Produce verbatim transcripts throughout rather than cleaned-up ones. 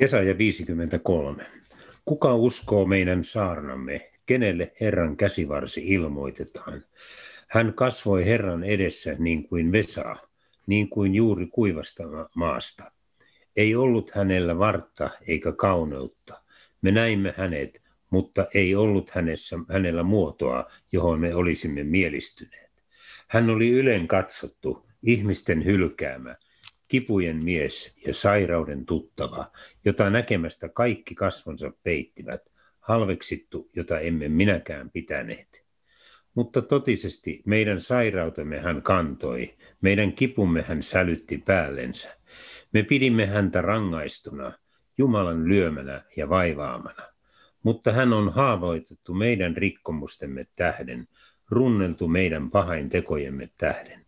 Jesaja viisikymmentäkolme. Kuka uskoo meidän saarnamme? Kenelle Herran käsivarsi ilmoitetaan? Hän kasvoi Herran edessä niin kuin vesa, niin kuin juuri kuivasta maasta. Ei ollut hänellä vartta eikä kauneutta. Me näimme hänet, mutta ei ollut hänessä, hänellä muotoa, johon me olisimme mielistyneet. Hän oli ylen katsottu, ihmisten hylkäämä, kipujen mies ja sairauden tuttava, jota näkemästä kaikki kasvonsa peittivät, halveksittu, jota emme minäkään pitäneet. Mutta totisesti meidän sairautemme hän kantoi, meidän kipumme hän sälytti päällensä. Me pidimme häntä rangaistuna, Jumalan lyömänä ja vaivaamana. Mutta hän on haavoitettu meidän rikkomustemme tähden, runneltu meidän pahaintekojemme tähden.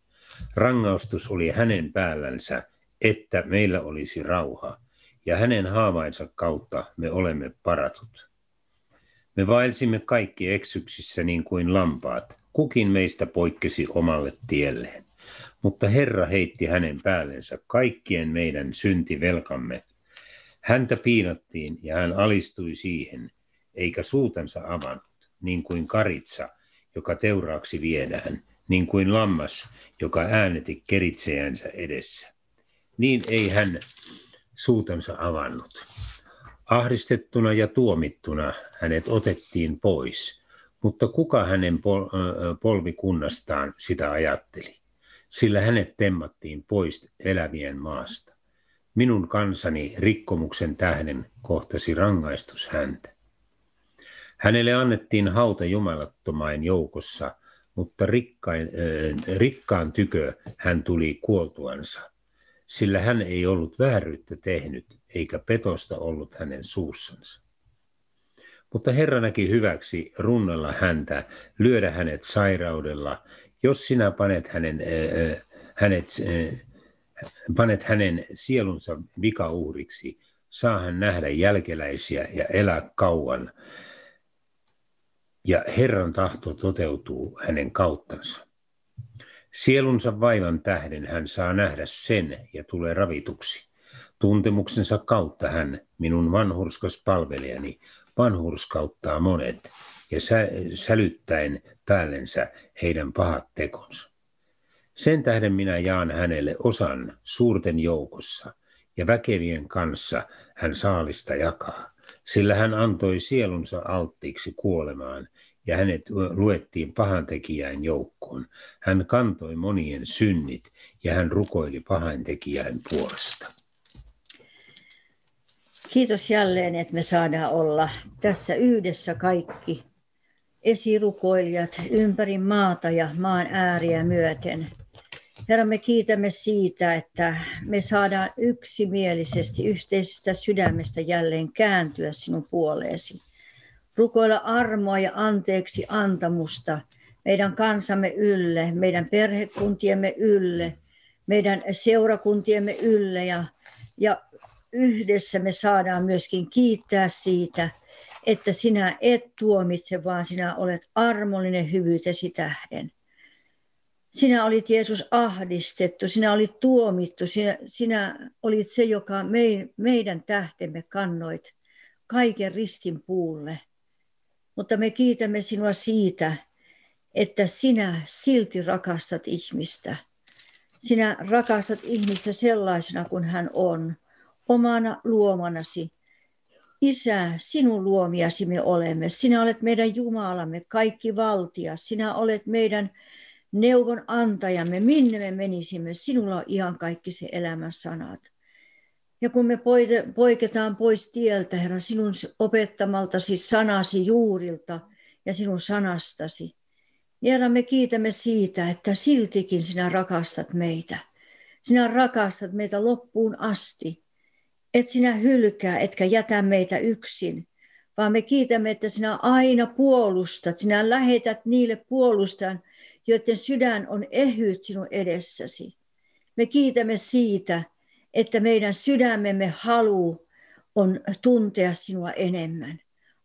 Rangaistus oli hänen päällänsä, että meillä olisi rauha, ja hänen haavainsa kautta me olemme paratut. Me vaelsimme kaikki eksyksissä niin kuin lampaat, kukin meistä poikkesi omalle tielleen. Mutta Herra heitti hänen päällensä kaikkien meidän syntivelkamme. Häntä piinattiin ja hän alistui siihen, eikä suutansa avannut, niin kuin karitsa, joka teuraaksi viedään, niin kuin lammas, joka ääneti keritsejänsä edessä. Niin ei hän suutansa avannut. Ahdistettuna ja tuomittuna hänet otettiin pois, mutta kuka hänen pol- polvikunnastaan sitä ajatteli? Sillä hänet temmattiin pois elävien maasta. Minun kansani rikkomuksen tähden kohtasi rangaistus häntä. Hänelle annettiin hauta jumalattomain joukossa, mutta rikkain, äh, rikkaan tykö hän tuli kuoltuansa, sillä hän ei ollut vääryyttä tehnyt, eikä petosta ollut hänen suussansa. Mutta Herra näki hyväksi runnella häntä, lyödä hänet sairaudella, jos sinä panet hänen, äh, hänet, äh, panet hänen sielunsa vikauhriksi, saa hän nähdä jälkeläisiä ja elää kauan. Ja Herran tahto toteutuu hänen kauttansa. Sielunsa vaivan tähden hän saa nähdä sen ja tulee ravituksi. Tuntemuksensa kautta hän, minun vanhurskas palvelijani, vanhurskauttaa monet ja sä, sälyttäen päällensä heidän pahat tekonsa. Sen tähden minä jaan hänelle osan suurten joukossa ja väkevien kanssa hän saalista jakaa. Sillä hän antoi sielunsa alttiiksi kuolemaan, ja hänet luettiin pahantekijäin joukkoon. Hän kantoi monien synnit, ja hän rukoili pahantekijäin puolesta. Kiitos jälleen, että me saadaan olla tässä yhdessä kaikki esirukoilijat ympäri maata ja maan ääriä myöten. Herra, me kiitämme siitä, että me saadaan yksimielisesti yhteisestä sydämestä jälleen kääntyä sinun puoleesi. Rukoilla armoa ja anteeksi antamusta meidän kansamme ylle, meidän perhekuntiemme ylle, meidän seurakuntiemme ylle. Ja, ja yhdessä me saadaan myöskin kiittää siitä, että sinä et tuomitse, vaan sinä olet armollinen hyvyytesi tähden. Sinä olit, Jeesus, ahdistettu, sinä olit tuomittu, sinä, sinä olit se, joka me, meidän tähtemme kannoit kaiken ristin puulle. Mutta me kiitämme sinua siitä, että sinä silti rakastat ihmistä. Sinä rakastat ihmistä sellaisena kuin hän on, omana luomanasi. Isä, sinun luomiasi me olemme. Sinä olet meidän Jumalamme, kaikki valtias. Sinä olet meidän neuvon antajamme. Minne me menisimme? Sinulla on ihan kaikki se elämän sanat. Ja kun me poiketaan pois tieltä, Herra, sinun opettamaltasi sanasi juurilta ja sinun sanastasi. Herra, me kiitämme siitä, että siltikin sinä rakastat meitä. Sinä rakastat meitä loppuun asti. Et sinä hylkää, etkä jätä meitä yksin, vaan me kiitämme, että sinä aina puolustat. Sinä lähetät niille puolustajan, joiden sydän on ehyt sinun edessäsi. Me kiitämme siitä, että meidän sydämemme halu on tuntea sinua enemmän.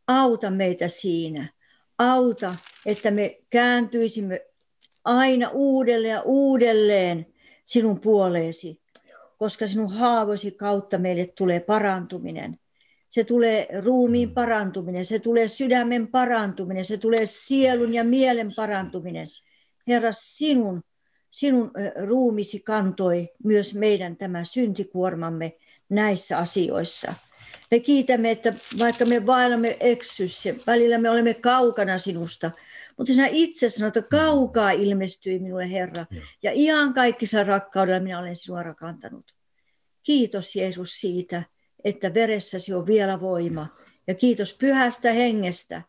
Auta meitä siinä. Auta, että me kääntyisimme aina uudelleen ja uudelleen sinun puoleesi, koska sinun haavoisi kautta meille tulee parantuminen. Se tulee ruumiin parantuminen, se tulee sydämen parantuminen, se tulee sielun ja mielen parantuminen. Herra, sinun, sinun ruumisi kantoi myös meidän tämä syntikuormamme näissä asioissa. Me kiitämme, että vaikka me vaellamme eksyssä, välillä me olemme kaukana sinusta, mutta sinä itse sanoit, että kaukaa ilmestyi minulle Herra, ja ihan kaikissa rakkaudella minä olen sinua rakantanut. Kiitos Jeesus siitä, että veressäsi on vielä voima, ja kiitos pyhästä hengestä,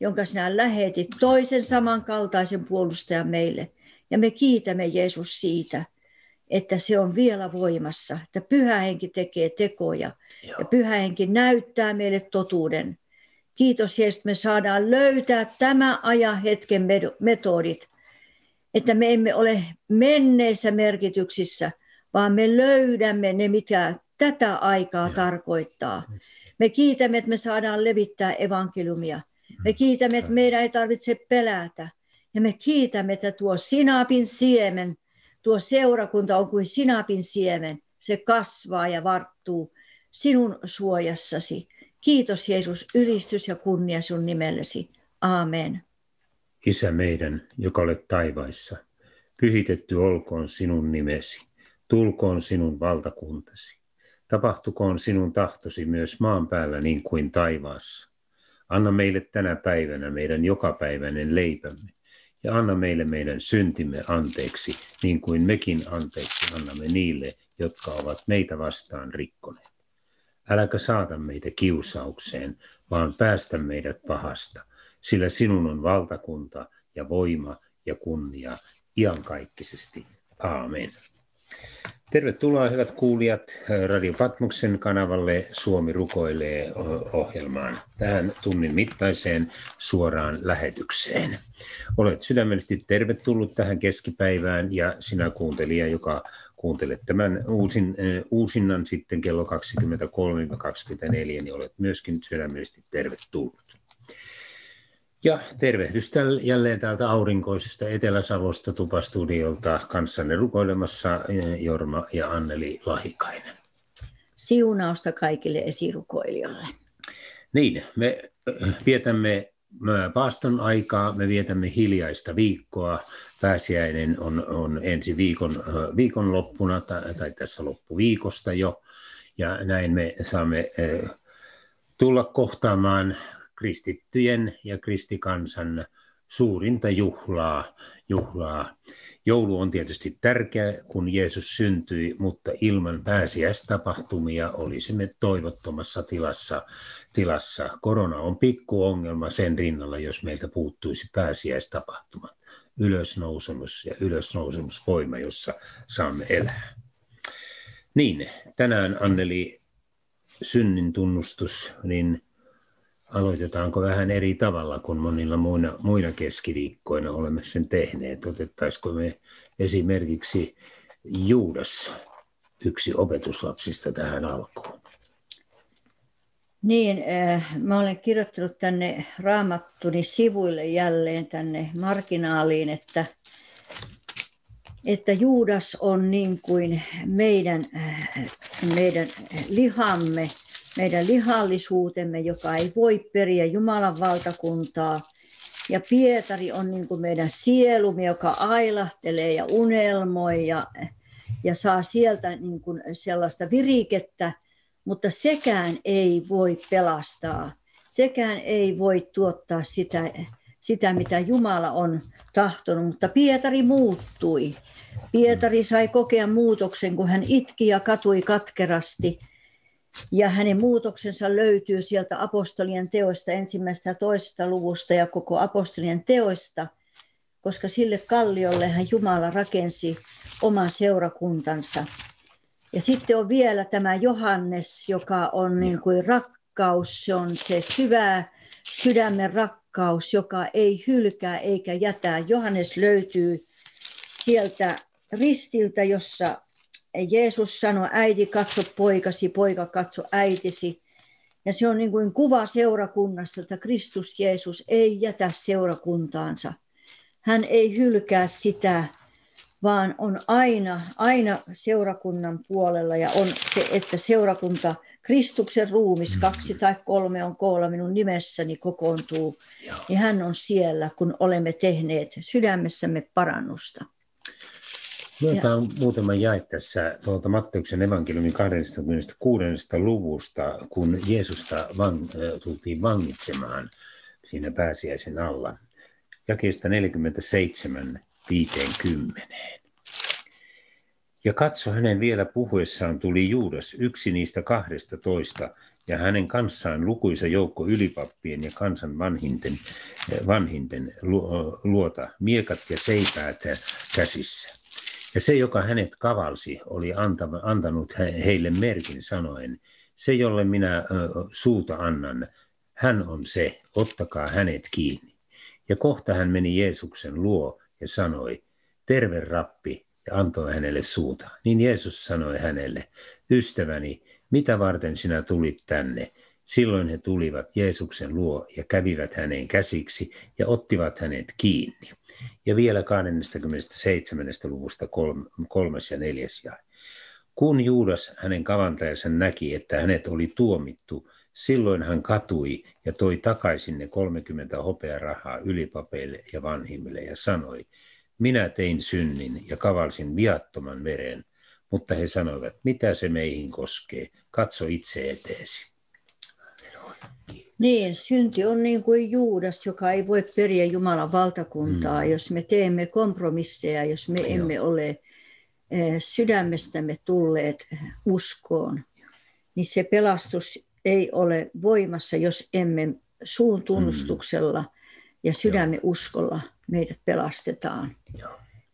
jonka sinä lähetit toisen samankaltaisen puolustajan meille. Ja me kiitämme Jeesus siitä, että se on vielä voimassa, että pyhä henki tekee tekoja, ja pyhä henki näyttää meille totuuden. Kiitos Jeesus, että me saadaan löytää tämän ajan hetken metodit, että me emme ole menneissä merkityksissä, vaan me löydämme ne, mitä tätä aikaa tarkoittaa. Me kiitämme, että me saadaan levittää evankeliumia. Me kiitämme, että meidän ei tarvitse pelätä. Ja me kiitämme, että tuo sinapin siemen, tuo seurakunta on kuin sinapin siemen. Se kasvaa ja varttuu sinun suojassasi. Kiitos Jeesus, ylistys ja kunnia sun nimellesi. Aamen. Isä meidän, joka olet taivaissa, pyhitetty olkoon sinun nimesi, tulkoon sinun valtakuntasi. Tapahtukoon sinun tahtosi myös maan päällä niin kuin taivaassa. Anna meille tänä päivänä meidän jokapäiväinen leipämme ja anna meille meidän syntimme anteeksi, niin kuin mekin anteeksi annamme niille, jotka ovat meitä vastaan rikkoneet. Äläkä saata meitä kiusaukseen, vaan päästä meidät pahasta, sillä sinun on valtakunta ja voima ja kunnia iankaikkisesti. Aamen. Tervetuloa hyvät kuulijat Radio Patmoksen kanavalle Suomi rukoilee -ohjelmaan, tähän tunnin mittaiseen suoraan lähetykseen. Olet sydämellisesti tervetullut tähän keskipäivään ja sinä kuuntelija, joka kuuntelet tämän uusin, uusinnan sitten kello kaksikymmentäkolme kaksikymmentäneljä, niin olet myöskin sydämellisesti tervetullut. Ja tervehdys jälleen täältä aurinkoisesta Etelä-Savosta Tupastudiolta kanssanne rukoilemassa Jorma ja Anneli Lahikainen. Siunausta kaikille esirukoilijoille. Niin, me vietämme paaston aikaa, me vietämme hiljaista viikkoa. Pääsiäinen on, on ensi viikon, viikonloppuna tai, tai tässä loppuviikosta jo. Ja näin me saamme tulla kohtaamaan kristittyjen ja kristikansan suurinta juhlaa, juhlaa. Joulu on tietysti tärkeä, kun Jeesus syntyi, mutta ilman pääsiäistapahtumia olisimme toivottomassa tilassa. tilassa. Korona on pikkuongelma sen rinnalla, jos meiltä puuttuisi pääsiäistapahtumat, ylösnousemus ja ylösnousemusvoima, jossa saamme elää. Niin, tänään Anneli, synnin tunnustus, niin aloitetaanko vähän eri tavalla kuin monilla muina, muina keskiviikkoina olemme sen tehneet? Otettaisiko me esimerkiksi Juudas, yksi opetuslapsista, tähän alkuun? Niin, äh, mä olen kirjoittanut tänne Raamattuni sivuille jälleen tänne marginaaliin, että, että Juudas on niin kuin meidän, äh, meidän lihamme. Meidän lihallisuutemme, joka ei voi periä Jumalan valtakuntaa. Ja Pietari on niin kuin meidän sielumme, joka ailahtelee ja unelmoi ja ja saa sieltä niin kuin sellaista virikettä, mutta sekään ei voi pelastaa. Sekään ei voi tuottaa sitä, sitä, mitä Jumala on tahtonut, mutta Pietari muuttui. Pietari sai kokea muutoksen, kun hän itki ja katui katkerasti. Ja hänen muutoksensa löytyy sieltä apostolien teoista ensimmäistä ja toisesta luvusta ja koko apostolien teoista, koska sille kalliolle hän Jumala rakensi oman seurakuntansa. Ja sitten on vielä tämä Johannes, joka on niin kuin rakkaus, se on se syvä sydämen rakkaus, joka ei hylkää eikä jätä. Johannes löytyy sieltä ristiltä, jossa Jeesus sanoi, äiti katso poikasi, poika katso äitisi. Ja se on niin kuin kuva seurakunnasta, että Kristus Jeesus ei jätä seurakuntaansa. Hän ei hylkää sitä, vaan on aina, aina seurakunnan puolella. Ja on se, että seurakunta, Kristuksen ruumis, kaksi tai kolme on koolla minun nimessäni kokoontuu. Niin hän on siellä, kun olemme tehneet sydämessämme parannusta. Luetaan muutama jae tässä tuolta Matteuksen evankeliumin kaksikymmentäkuusi luvusta, kun Jeesusta van, tultiin vangitsemaan siinä pääsiäisen alla. Jakeesta neljäkymmentäseitsemän viisikymmentä. Ja katso, hänen vielä puhuessaan tuli Juudas, yksi niistä kahdesta toista, ja hänen kanssaan lukuisa joukko ylipappien ja kansan vanhinten, vanhinten luota, miekat ja seipäät käsissä. Ja se, joka hänet kavalsi, oli antanut heille merkin sanoen, se, jolle minä suuta annan, hän on se, ottakaa hänet kiinni. Ja kohta hän meni Jeesuksen luo ja sanoi, terve Rappi, ja antoi hänelle suuta. Niin Jeesus sanoi hänelle, ystäväni, mitä varten sinä tulit tänne? Silloin he tulivat Jeesuksen luo ja kävivät häneen käsiksi ja ottivat hänet kiinni. Ja vielä kaksikymmentäseitsemän luvusta kolmas ja neljäs jae. Kun Juudas, hänen kavantajansa, näki, että hänet oli tuomittu, silloin hän katui ja toi takaisin ne kolmekymmentä hopearahaa ylipapeille ja vanhimmille ja sanoi, minä tein synnin ja kavalsin viattoman veren, mutta he sanoivat, mitä se meihin koskee, katso itse eteesi. Niin, synti on niin kuin Juudas, joka ei voi periä Jumalan valtakuntaa, mm. jos me teemme kompromisseja, jos me Joo. emme ole sydämestämme tulleet uskoon. Niin se pelastus ei ole voimassa, jos emme suun tunnustuksella mm. ja sydämen Joo. uskolla meidät pelastetaan.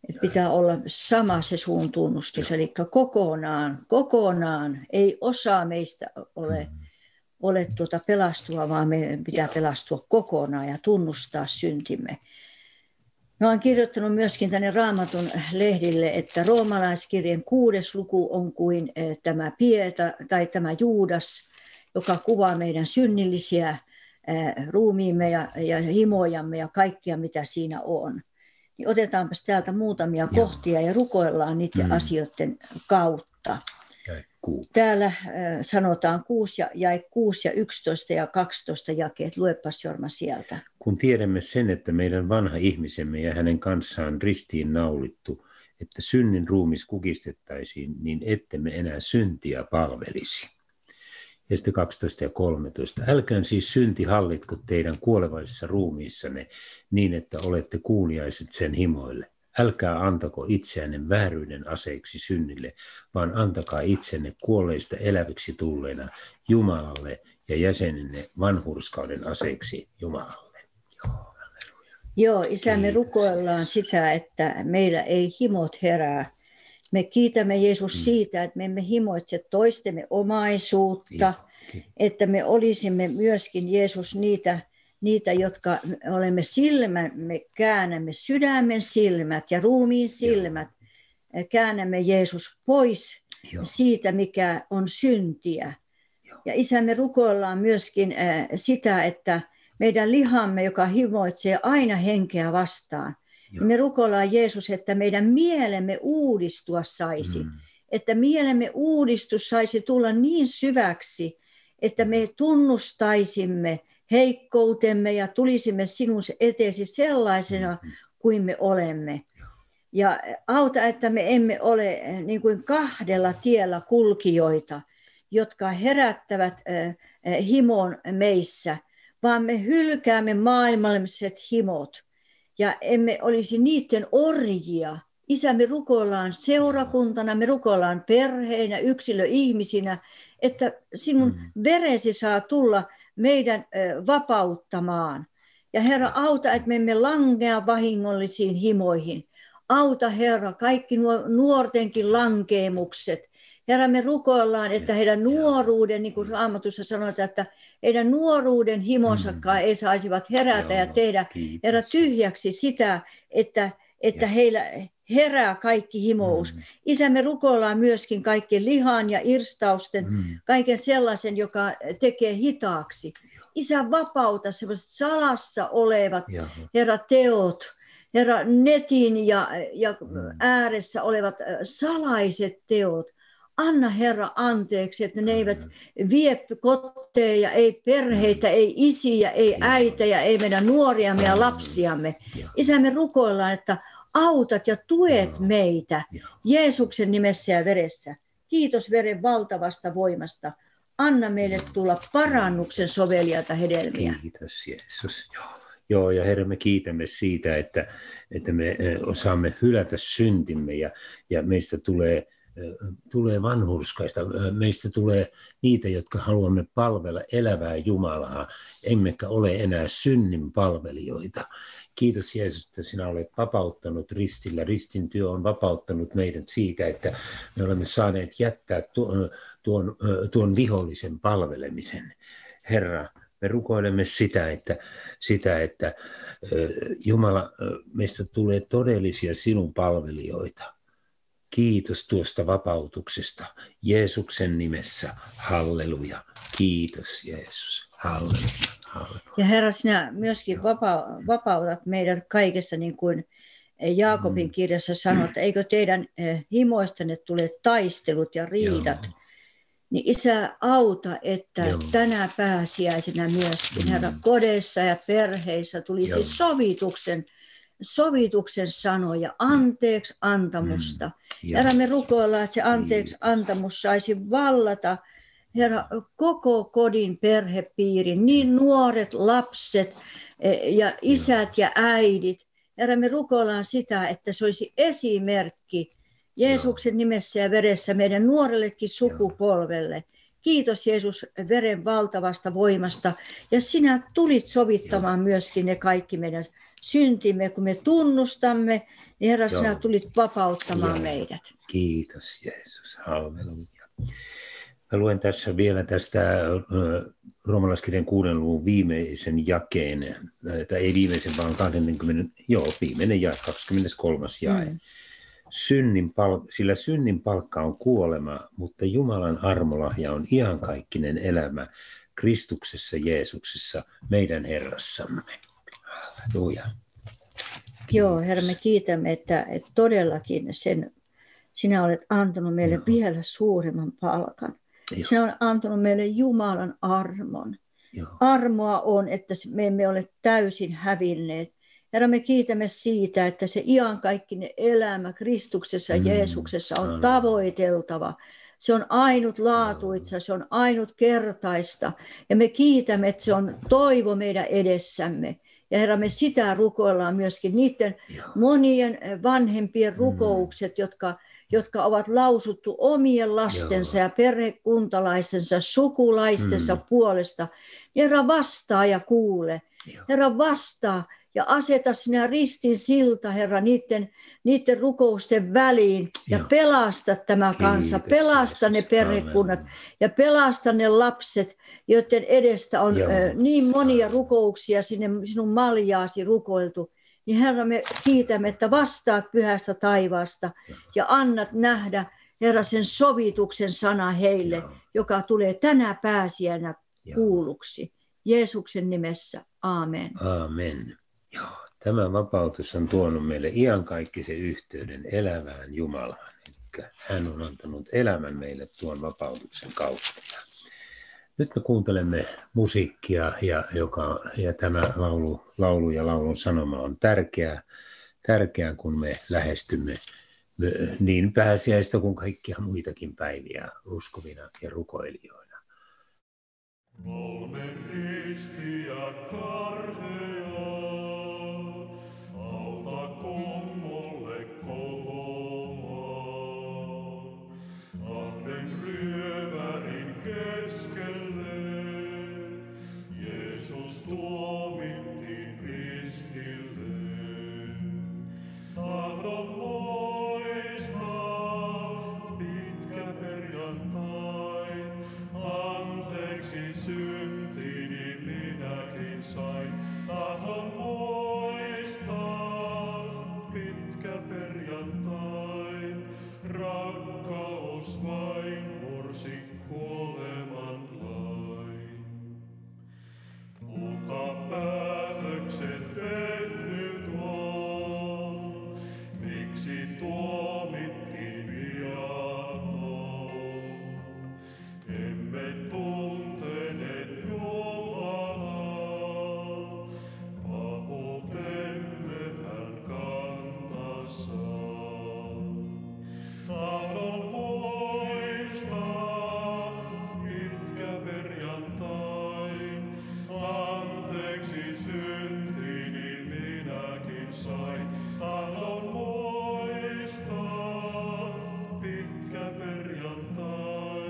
Et pitää olla sama se suun tunnustus, eli kokonaan, kokonaan ei osaa meistä ole. Mm. ole tuota pelastua, vaan meidän pitää pelastua kokonaan ja tunnustaa syntimme. Mä olen kirjoittanut myöskin tänne Raamatun lehdille, että Roomalaiskirjeen kuudes luku on kuin tämä Pieta, tai tämä Juudas, joka kuvaa meidän synnillisiä ruumiimme ja, ja himojamme ja kaikkia, mitä siinä on. Niin otetaanpa täältä muutamia Joo. kohtia ja rukoillaan niiden mm. asioiden kautta. Täällä sanotaan kuusi ja, ja kuusi ja yksitoista ja kaksitoista jakeet. Luepas Jorma sieltä. Kun tiedämme sen, että meidän vanha ihmisemme ja hänen kanssaan ristiin naulittu, että synnin ruumis kukistettaisiin, niin ettemme enää syntiä palvelisi. Ja sitten kaksitoista ja kolmetoista. Älköön siis synti hallitko teidän kuolevaisissa ruumiissanne niin, että olette kuuliaiset sen himoille. Älkää antako itseänne vääryyden aseiksi synnille, vaan antakaa itsenne kuolleista eläviksi tulleena Jumalalle ja jäsenenne vanhurskauden aseiksi Jumalalle. Joo, Joo Isä, me rukoillaan sitä, että meillä ei himot herää. Me kiitämme Jeesus mm. siitä, että me emme himoitse toistemme omaisuutta, Kiit. että me olisimme myöskin Jeesus niitä, Niitä, jotka olemme silmän, me käännämme sydämen silmät ja ruumiin silmät, Joo. käännämme Jeesus pois Joo. siitä, mikä on syntiä. Joo. Ja Isä, me rukoillaan myöskin sitä, että meidän lihamme, joka himoitsee aina henkeä vastaan, Joo. me rukoillaan Jeesus, että meidän mielemme uudistua saisi, mm. että mielemme uudistus saisi tulla niin syväksi, että me tunnustaisimme heikkoutemme ja tulisimme sinun eteesi sellaisena kuin me olemme. Ja auta, että me emme ole niin kuin kahdella tiellä kulkijoita, jotka herättävät himon meissä, vaan me hylkäämme maailmalliset himot ja emme olisi niiden orjia. Isä, me rukoillaan seurakuntana, me rukoillaan perheinä, yksilöihmisinä, että sinun veresi saa tulla meidän vapauttamaan. Ja Herra, auta, että me emme langea vahingollisiin himoihin. Auta, Herra, kaikki nuo nuortenkin lankeemukset. Herra, me rukoillaan, että heidän nuoruuden, niin kuin Raamatussa sanotaan, että heidän nuoruuden himonsakaan ei saisivat herätä ja tehdä, Herra, tyhjäksi sitä, että, että heillä herää kaikki himous. Isä, me rukoillaan myöskin kaikkien lihan ja irstausten, kaiken sellaisen, joka tekee hitaaksi. Isä, vapauta sellaiset salassa olevat, Herra, teot. Herra, netin ja, ja ääressä olevat salaiset teot. Anna, Herra, anteeksi, että ne eivät vie koteja, ei perheitä, ei isiä, ei äitejä, ei meidän nuoriamme ja lapsiamme. Isä, me rukoillaan, että autat ja tuet meitä Jeesuksen nimessä ja veressä. Kiitos veren valtavasta voimasta. Anna meille tulla parannuksen sovelijalta hedelmiä. Kiitos Jeesus. Joo, ja Herra, me kiitämme siitä, että, että me osaamme hylätä syntimme ja, ja meistä tulee, tulee vanhurskaista. Meistä tulee niitä, jotka haluamme palvella elävää Jumalaa, emmekä ole enää synnin palvelijoita. Kiitos Jeesus, että sinä olet vapauttanut ristillä. Ristin työ on vapauttanut meidät siitä, että me olemme saaneet jättää tuon, tuon, tuon vihollisen palvelemisen. Herra, me rukoilemme sitä, että, sitä, että Jumala, meistä tulee todellisia sinun palvelijoita. Kiitos tuosta vapautuksesta. Jeesuksen nimessä. Halleluja. Kiitos Jeesus. Halleluja. Halleluja. Ja Herra, sinä myöskin vapa- vapautat meidät kaikessa, niin kuin Jaakobin kirjassa sanot, että eikö teidän himoistanne tule taistelut ja riidat. Joo. Niin Isä, auta, että Joo. tänä pääsiäisenä myöskin, mm. Herra, kodeissa ja perheissä tulisi Joo. sovituksen, sovituksen sanoja, anteeksi antamusta. Mm. Herra, me rukoillaan, että se anteeksi antamus saisi vallata, Herra, koko kodin perhepiirin, niin nuoret, lapset ja isät Joo. ja äidit. Herra, me rukoillaan sitä, että se olisi esimerkki Jeesuksen Joo. nimessä ja veressä meidän nuorellekin sukupolvelle. Joo. Kiitos Jeesus veren valtavasta voimasta. Ja sinä tulit sovittamaan Joo. myöskin ne kaikki meidän syntimme, kun me tunnustamme. Niin Herra, Joo. sinä tulit vapauttamaan Joo. meidät. Kiitos Jeesus. Halleluja. Mä luen tässä vielä tästä Roomalaiskirjan kuuden luvun viimeisen jakeen. Tai ei viimeisen, vaan kaksikymmentä, joo, viimeinen jae, kaksikymmentäkolmas jae. Mm. Synnin pal- sillä synnin palkka on kuolema, mutta Jumalan armolahja on iankaikkinen elämä Kristuksessa Jeesuksessa, meidän Herrassamme. Halleluja. Joo, Herra, me kiitämme, että, että todellakin sen, sinä olet antanut meille Joo. vielä suuremman palkan. Joo. Sinä olet antanut meille Jumalan armon. Joo. Armoa on, että me emme ole täysin hävinneet. Herra, me kiitämme siitä, että se iankaikkinen elämä Kristuksessa mm. Jeesuksessa on tavoiteltava. Se on ainutlaatuista, se on ainutkertaista. Ja me kiitämme, että se on toivo meidän edessämme. Ja Herra, me sitä rukoillaan myöskin niiden monien vanhempien rukoukset, jotka, jotka ovat lausuttu omien lastensa Joo. ja perhekuntalaistensa, sukulaistensa mm. puolesta. Herra, vastaa ja kuule. Joo. Herra, vastaa. Ja aseta sinä ristin silta, Herra, niiden, niiden rukousten väliin ja Joo. pelasta tämä kansa, Kiitos, pelasta ne perhekunnat Amen. Ja pelasta ne lapset, joiden edestä on Joo. niin monia rukouksia sinne sinun maljaasi rukoiltu. Niin Herra, me kiitämme, että vastaat pyhästä taivaasta ja annat nähdä, Herra, sen sovituksen sana heille, Joo. joka tulee tänä pääsiäänä Joo. kuuluksi. Jeesuksen nimessä, Amen. Amen. Joo, tämä vapautus on tuonut meille iankaikkisen yhteyden elävään Jumalaan. Eli hän on antanut elämän meille tuon vapautuksen kautta. Nyt me kuuntelemme musiikkia ja, joka, ja tämä laulu, laulu ja laulun sanoma on tärkeä. tärkeää, kun me lähestymme niin pääsiäistä kuin kaikkia muitakin päiviä uskovina ja rukoilijoina. Kolme ristiä karheaa, auta kommolle kohoaa, kahden ryövärin keskelle, Jeesus tuomittiin ristille. Tahdon moistaa pitkä perjantai, anteeksi syntini minäkin sain. Tahdon moistaa pitkä perjantai, rakkaus vain mursi kuoleman lain. Kuka päätökset tehnyt on, miksi tuomittiin viaton? Emme tunteneet Jumalaa, pahuutemme hän kantasaa. Tahdon poistaa pitkä perjantai, anteeksi syntini minäkin sain. Tahdon muistaa pitkä perjantai,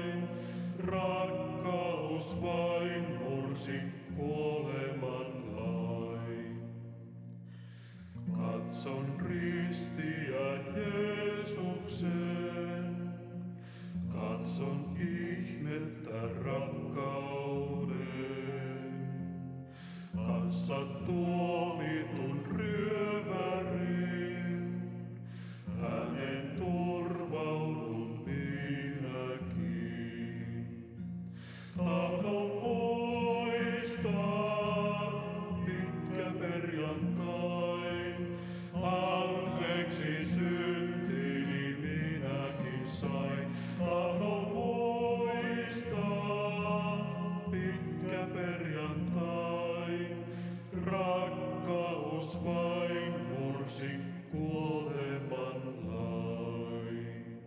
rakkaus vain mursi kuoleman lain. Katson ristiä Jeesuksen, katson ihmettä rakkauden. Kanssa tuomitun ryövärin, hänen turvaudun minäkin. Tahdon muistaa pitkä perjantai, anteeksi syntini minäkin sain. Tahdon muistaa pitkä perjantai, rakkaus vain mursi kuoleman lain.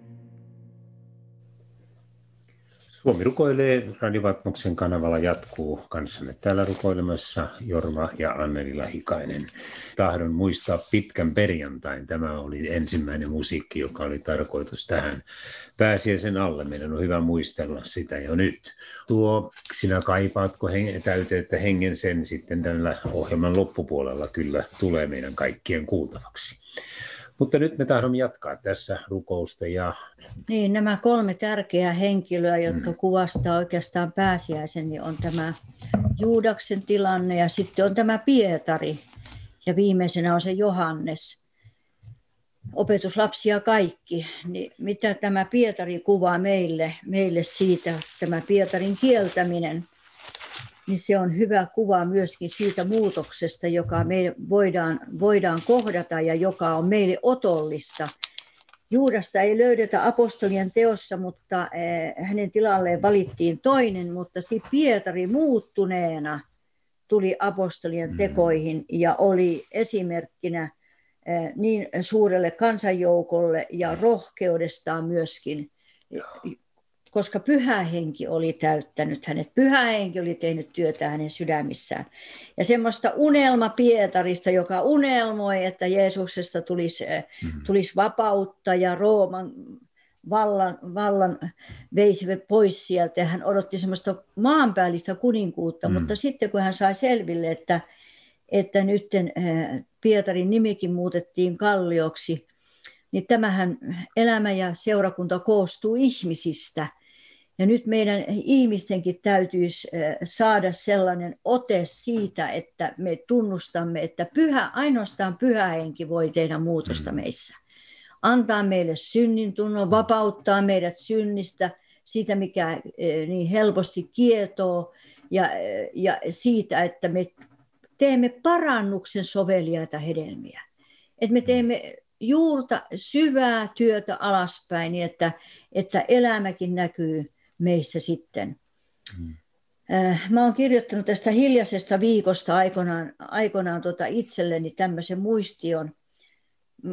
Suomi rukoilee Radio Patmoksen kanavalla jatkuu kanssanne täällä rukoilemassa Jorma ja Anneli Lahikainen. Tahdon muistaa pitkän perjantain. Tämä oli ensimmäinen musiikki, joka oli tarkoitus tähän pääsiäisen alle. Meidän on hyvä muistella sitä jo nyt. Tuo, sinä kaipaatko hen- täyteyttä hengen, sen sitten tällä ohjelman loppupuolella kyllä tulee meidän kaikkien kuultavaksi. Mutta nyt me tahdomme jatkaa tässä rukousta. Ja... Niin, nämä kolme tärkeää henkilöä, jotka mm. kuvastaa oikeastaan pääsiäisen, niin on tämä Juudaksen tilanne ja sitten on tämä Pietari ja viimeisenä on se Johannes. Opetuslapsia kaikki. Niin mitä tämä Pietari kuvaa meille, meille siitä, tämä Pietarin kieltäminen, niin se on hyvä kuva myöskin siitä muutoksesta, joka me voidaan, voidaan kohdata ja joka on meille otollista. Juudasta ei löydetä apostolien teossa, mutta hänen tilalleen valittiin toinen, mutta sitten Pietari muuttuneena tuli apostolien tekoihin ja oli esimerkkinä niin suurelle kansanjoukolle ja rohkeudestaan myöskin, koska pyhä henki oli täyttänyt hänet. Pyhä henki oli tehnyt työtä hänen sydämissään. Ja semmoista unelma Pietarista, joka unelmoi, että Jeesuksesta tulisi, mm-hmm. tulisi vapautta ja Rooman vallan, vallan veisi pois sieltä. Hän odotti semmoista maanpäällistä kuninkuutta, mm-hmm. mutta sitten kun hän sai selville, että, että nyt Pietarin nimikin muutettiin kallioksi, niin tämähän elämä ja seurakunta koostuu ihmisistä. Ja nyt meidän ihmistenkin täytyisi saada sellainen ote siitä, että me tunnustamme, että pyhä, ainoastaan pyhä henki voi tehdä muutosta meissä. Antaa meille synnintunnon, vapauttaa meidät synnistä, siitä mikä niin helposti kietoo, ja, ja siitä, että me teemme parannuksen soveliaita hedelmiä. Että me teemme juurta syvää työtä alaspäin, niin että, että elämäkin näkyy meissä sitten. Mm. Mä oon kirjoittanut tästä hiljaisesta viikosta aikoinaan, aikoinaan tuota itselleni tämmöisen muistion.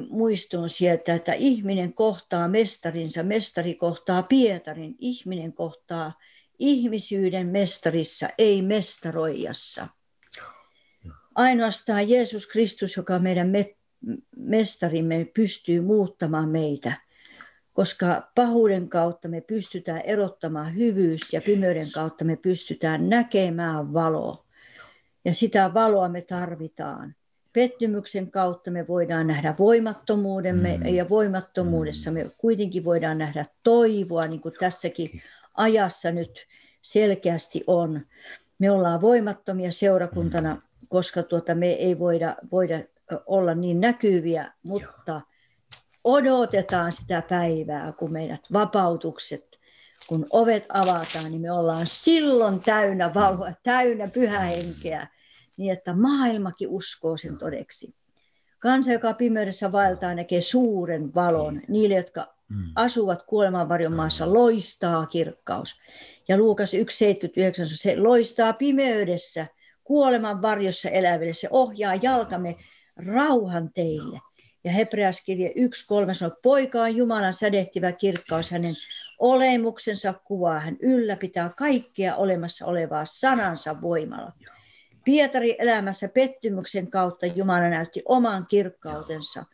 muiston sieltä, että ihminen kohtaa mestarinsa, mestari kohtaa Pietarin, ihminen kohtaa ihmisyyden mestarissa, ei mestaroijassa. Ainoastaan Jeesus Kristus, joka on meidän mestarimme, pystyy muuttamaan meitä, koska pahuuden kautta me pystytään erottamaan hyvyys ja pimeyden kautta me pystytään näkemään valoa. Ja sitä valoa me tarvitaan. Pettymyksen kautta me voidaan nähdä voimattomuudemme ja voimattomuudessa me kuitenkin voidaan nähdä toivoa, niin kuin tässäkin ajassa nyt selkeästi on. Me ollaan voimattomia seurakuntana, koska tuota me ei voida, voida olla niin näkyviä, mutta odotetaan sitä päivää, kun meidät vapautukset, kun ovet avataan, niin me ollaan silloin täynnä valoa, täynnä pyhähenkeä, niin että maailmakin uskoo sen todeksi. Kansa, joka pimeydessä vaeltaa, näkee suuren valon. Niille, jotka asuvat kuolemanvarjon maassa, loistaa kirkkaus. Ja Luukas yksi seitsemänkymmentäyhdeksän, se loistaa pimeydessä, kuoleman varjossa eläville, se ohjaa jalkamme rauhan teille. Ja Hebreäskirje yksi kolme sanoo, poika on Jumalan sädehtivä kirkkaus, hänen olemuksensa kuvaa, hän ylläpitää kaikkea olemassa olevaa sanansa voimalla. Pietari elämässä pettymyksen kautta Jumala näytti oman kirkkautensa.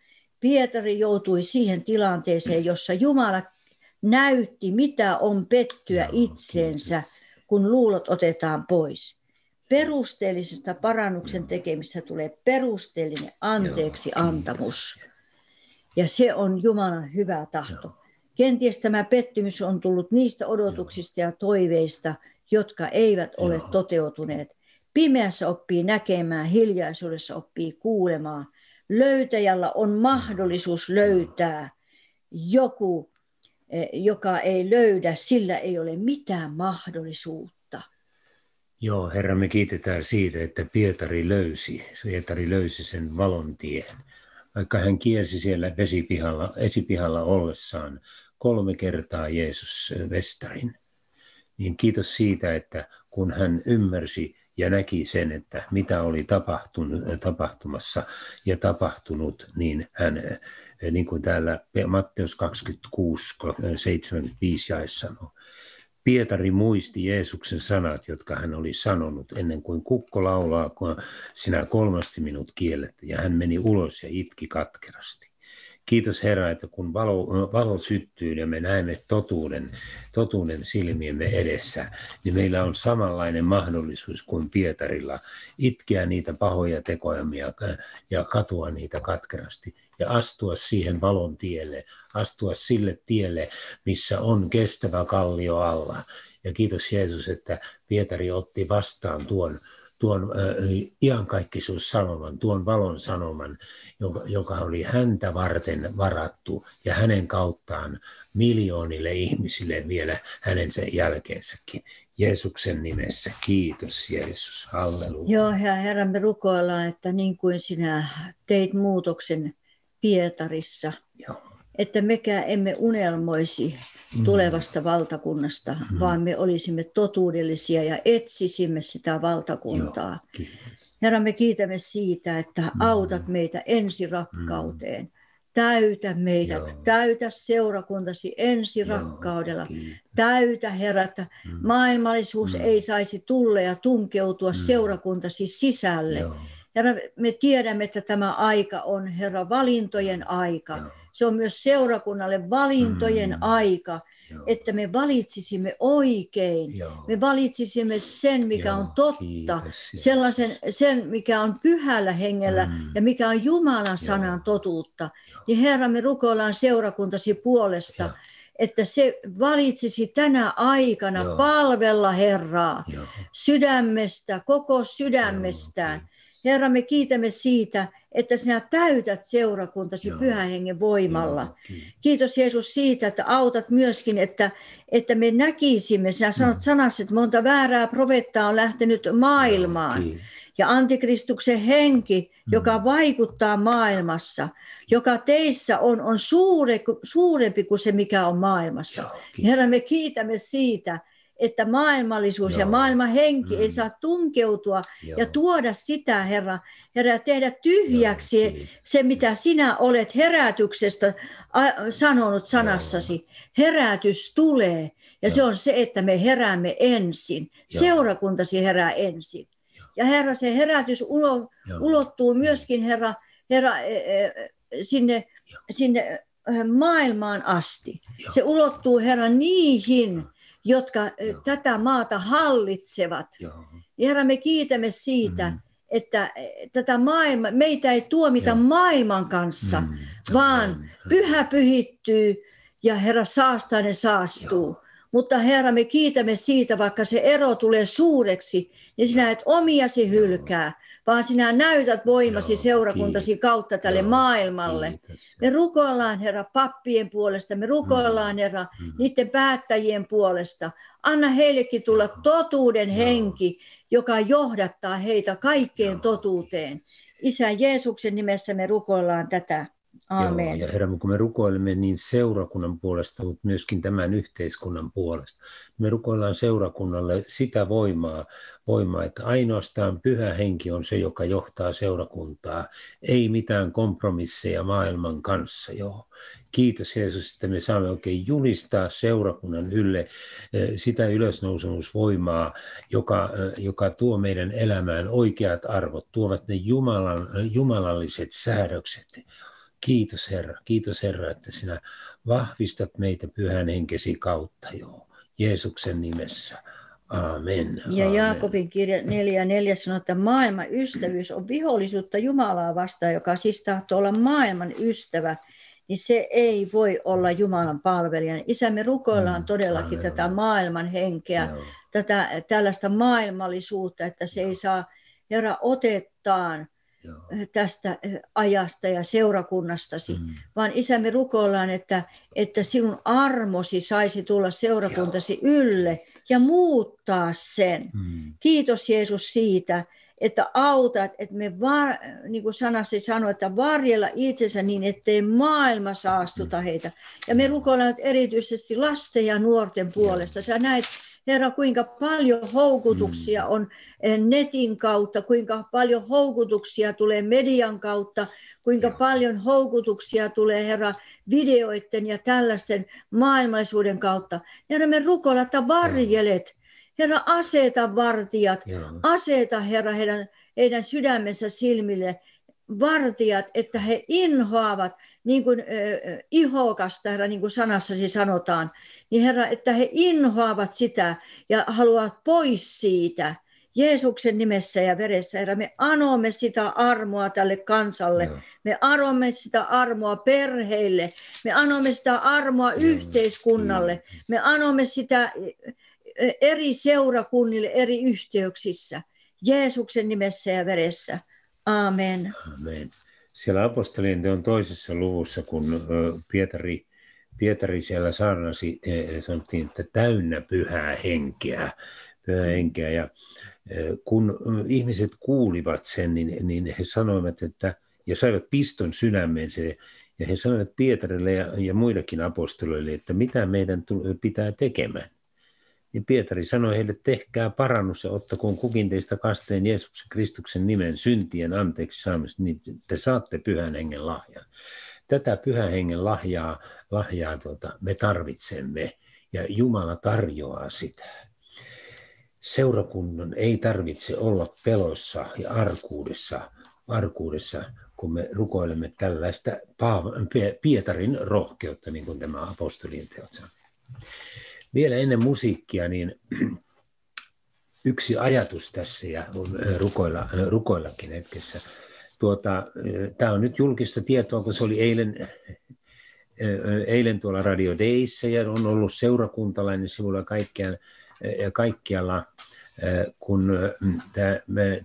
Pietari joutui siihen tilanteeseen, jossa Jumala näytti, mitä on pettyä itseensä, kun luulot otetaan pois. Perusteellisesta parannuksen tekemistä tulee perusteellinen anteeksiantamus. Ja se on Jumalan hyvä tahto. Kenties tämä pettymys on tullut niistä odotuksista ja toiveista, jotka eivät ole toteutuneet. Pimeässä oppii näkemään, hiljaisuudessa oppii kuulemaan. Löytäjällä on mahdollisuus löytää joku, joka ei löydä, sillä ei ole mitään mahdollisuutta. Joo, Herra, me kiitetään siitä, että Pietari löysi, Pietari löysi sen valon tien. Vaikka hän kielsi siellä vesipihalla, esipihalla ollessaan kolme kertaa Jeesus vestarin, niin kiitos siitä, että kun hän ymmärsi ja näki sen, että mitä oli tapahtumassa ja tapahtunut, niin hän, niin kuin täällä Matteus kaksikymmentäkuusi seitsemänkymmentäviisi jaessa sanoo, Pietari muisti Jeesuksen sanat, jotka hän oli sanonut ennen kuin kukko laulaa, kun sinä kolmasti minut kiellet, ja hän meni ulos ja itki katkerasti. Kiitos Herra, että kun valo, valo syttyy ja me näemme totuuden, totuuden silmiemme edessä, niin meillä on samanlainen mahdollisuus kuin Pietarilla itkeä niitä pahoja tekojamme ja katua niitä katkerasti ja astua siihen valon tielle, astua sille tielle, missä on kestävä kallio alla. Ja kiitos Jeesus, että Pietari otti vastaan tuon, tuon iankaikkisuussanoman, tuon valon sanoman, joka, joka oli häntä varten varattu ja hänen kauttaan miljoonille ihmisille vielä hänen sen jälkeensäkin. Jeesuksen nimessä. Kiitos Jeesus. Halleluja. Joo, ja Herra, me rukoillaan, että niin kuin sinä teit muutoksen Pietarissa, joo, että mekään emme unelmoisi tulevasta mm. valtakunnasta, mm. vaan me olisimme totuudellisia ja etsisimme sitä valtakuntaa. Joo, Herra, me kiitämme siitä, että mm. autat meitä ensirakkauteen. Mm. Täytä meitä, joo, täytä seurakuntasi ensirakkaudella. Joo, täytä, Herra, että mm. maailmallisuus mm. ei saisi tulla ja tunkeutua mm. seurakuntasi sisälle. Joo. Herra, me tiedämme, että tämä aika on, Herra, valintojen aika. Joo. Se on myös seurakunnalle valintojen mm. aika, joo, että me valitsisimme oikein. Joo. Me valitsisimme sen, mikä joo, on totta, kiitos, sellaisen, sen, mikä on pyhällä hengellä mm. ja mikä on Jumalan sanan joo, totuutta. Joo. Niin Herra, me rukoillaan seurakuntasi puolesta, joo, että se valitsisi tänä aikana joo, palvella Herraa joo, sydämestä, koko sydämestään. Joo. Herra, me kiitämme siitä, että sinä täytät seurakuntasi joo, pyhän hengen voimalla. Joo, kiitos. Kiitos Jeesus siitä, että autat myöskin, että, että me näkisimme. Sinä sanot mm. sanassa, että monta väärää profeettaa on lähtenyt maailmaan. Joo, ja antikristuksen henki, mm. joka vaikuttaa maailmassa, joka teissä on, on suure, suurempi kuin se, mikä on maailmassa. Joo, Herra, me kiitämme siitä, että maailmallisuus Joo. ja maailman henki mm. ei saa tunkeutua Joo. ja tuoda sitä, Herra, Herra, tehdä tyhjäksi Joo. se, mitä sinä olet herätyksestä sanonut sanassasi. Joo. Herätys tulee, ja Joo. se on se, että me heräämme ensin. Joo. Seurakuntasi herää ensin. Joo. Ja Herra, se herätys ulo- ulottuu myöskin, Herra, Herra sinne, sinne maailmaan asti. Joo. Se ulottuu, Herra, niihin, Joo. jotka Joo. tätä maata hallitsevat. Joo. Herra, me kiitämme siitä, mm. että tätä maailma, meitä ei tuomita Joo. maailman kanssa, mm. vaan mm. pyhä pyhittyy ja Herra, saastainen saastuu. Joo. Mutta Herra, me kiitämme siitä, vaikka se ero tulee suureksi, niin sinä et omiasi hylkää, vaan sinä näytät voimasi Joo, seurakuntasi kiitos. Kautta tälle Joo, maailmalle. Kiitos. Me rukoillaan, Herra, pappien puolesta, me rukoillaan, Herra, mm. niiden päättäjien puolesta. Anna heillekin tulla totuuden Joo. henki, joka johdattaa heitä kaikkeen Joo, totuuteen. Isä Jeesuksen nimessä me rukoillaan tätä. Amen. Joo, ja Herra, kun me rukoilemme niin seurakunnan puolesta, mutta myöskin tämän yhteiskunnan puolesta, me rukoillaan seurakunnalle sitä voimaa, voimaa, että ainoastaan pyhä henki on se, joka johtaa seurakuntaa, ei mitään kompromisseja maailman kanssa. Joo. Kiitos Jeesus, että me saamme oikein julistaa seurakunnan ylle sitä ylösnousemusvoimaa, joka, joka tuo meidän elämään oikeat arvot, tuovat ne Jumalan, jumalalliset säädökset. Kiitos Herra, kiitos Herra, että sinä vahvistat meitä pyhän henkesi kautta, joo, Jeesuksen nimessä. Aamen. Ja Aamen. Jaakobin kirja neljä neljä sanoo, että maailman ystävyys on vihollisuutta Jumalaa vastaan, joka siis tahtoo olla maailman ystävä, niin se ei voi olla Jumalan palvelijan. Isä, me rukoillaan mm, todellakin Aamen. Tätä maailman henkeä, joo. tätä tällaista maailmallisuutta, että se ei saa, Herra, otettaan. Joo. tästä ajasta ja seurakunnastasi, mm. vaan Isä, me rukoillaan, että, että sinun armosi saisi tulla seurakuntasi Joo. ylle ja muuttaa sen. Mm. Kiitos Jeesus siitä, että autat, että me, var, niin kuin sanasi sanoi, että varjella itsensä niin, ettei maailma saastuta mm. heitä. Ja me rukoillaan nyt erityisesti lasten ja nuorten puolesta. Sä näet, Herra, kuinka paljon houkutuksia on netin kautta, kuinka paljon houkutuksia tulee median kautta, kuinka Joo. paljon houkutuksia tulee, Herra, videoiden ja tällaisten maailmallisuuden kautta. Herra, me rukoillaan, että varjelet. Herra, aseta vartijat, Joo. aseta, Herra, heidän, heidän sydämensä silmille vartijat, että he inhoavat. Niin kuin eh, ihokasta, Herra, niin kuin sanassasi sanotaan, niin Herra, että he inhoavat sitä ja haluavat pois siitä. Jeesuksen nimessä ja veressä, Herra, me anomme sitä armoa tälle kansalle. Joo. Me anomme sitä armoa perheille. Me anomme sitä armoa Joo. yhteiskunnalle. Joo. Me anomme sitä eri seurakunnille, eri yhteyksissä. Jeesuksen nimessä ja veressä. Aamen. Aamen. Siellä apostolien teon toisessa luvussa, kun Pietari, Pietari siellä saarnasi, sanottiin, että täynnä pyhää henkeä. Pyhää henkeä. Ja kun ihmiset kuulivat sen, niin, niin he sanoivat, että, ja saivat piston sydämeensä, ja he sanoivat Pietarille ja, ja muillekin apostoloille, että mitä meidän pitää tekemään. Ja Pietari sanoi heille, tehkää parannus ja ottakoon kukin teistä kasteen Jeesuksen Kristuksen nimen syntien anteeksi saamista, niin te saatte pyhän hengen lahjan. Tätä pyhän hengen lahjaa, lahjaa tuota, me tarvitsemme ja Jumala tarjoaa sitä. Seurakunnan ei tarvitse olla pelossa ja arkuudessa, arkuudessa kun me rukoilemme tällaista Pietarin rohkeutta, niin kuin tämä apostolien teot sanoo. Vielä ennen musiikkia, niin yksi ajatus tässä ja rukoilla, rukoillakin hetkessä. Tuota, tämä on nyt julkista tietoa, kun se oli eilen, eilen tuolla Radio Deissä ja on ollut seurakuntalainen sivulla kaikkialla, kun tämä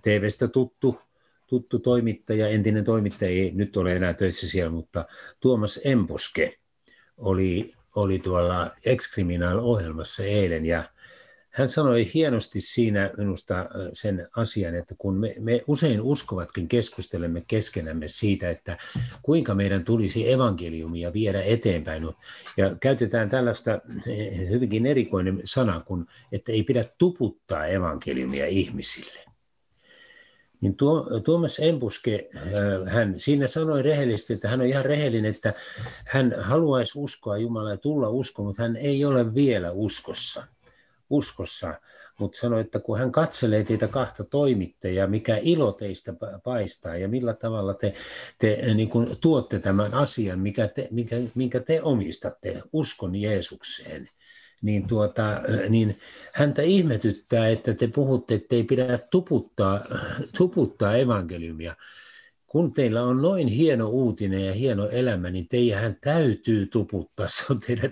T V:stä tuttu, tuttu toimittaja, entinen toimittaja, ei nyt ole enää töissä siellä, mutta Tuomas Enbuske oli... oli tuolla Ex-Kriminal-ohjelmassa eilen ja Hän sanoi hienosti siinä minusta sen asian, että kun me, me usein uskovatkin keskustelemme keskenämme siitä, että kuinka meidän tulisi evankeliumia viedä eteenpäin. Ja käytetään tällaista hyvinkin erikoinen sana, kun, että ei pidä tuputtaa evankeliumia ihmisille. Niin tuo, Tuomas Enbuske, hän siinä sanoi rehellisesti, että hän on ihan rehellinen, että hän haluaisi uskoa Jumalaa ja tulla uskoon, mutta hän ei ole vielä uskossa. uskossa, mutta sanoi, että kun hän katselee teitä kahta toimittajaa, mikä ilo teistä paistaa ja millä tavalla te, te niin kuin tuotte tämän asian, mikä te, mikä, minkä te omistatte, uskon Jeesukseen, niin, tuota, niin häntä ihmetyttää, että te puhutte, että ei pidä tuputtaa, tuputtaa evankeliumia. Kun teillä on noin hieno uutinen ja hieno elämä, niin teidän täytyy tuputtaa, se on teidän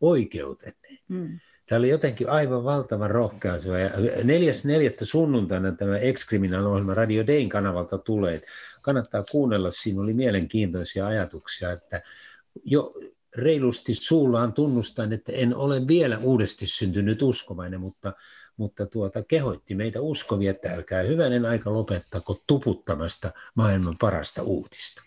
oikeutenne. Mm. Tämä oli jotenkin aivan valtavan rohkaisua. Ja neljäs neljättä sunnuntaina tämä Ex-Kriminal-ohjelma Radio Dein kanavalta tulee. Kannattaa kuunnella, siinä oli mielenkiintoisia ajatuksia, että jo reilusti suullaan tunnustan, että en ole vielä uudesti syntynyt uskovainen, mutta, mutta tuota, kehoitti meitä uskovia, että älkää hyvänen aika lopettako tuputtamasta maailman parasta uutista.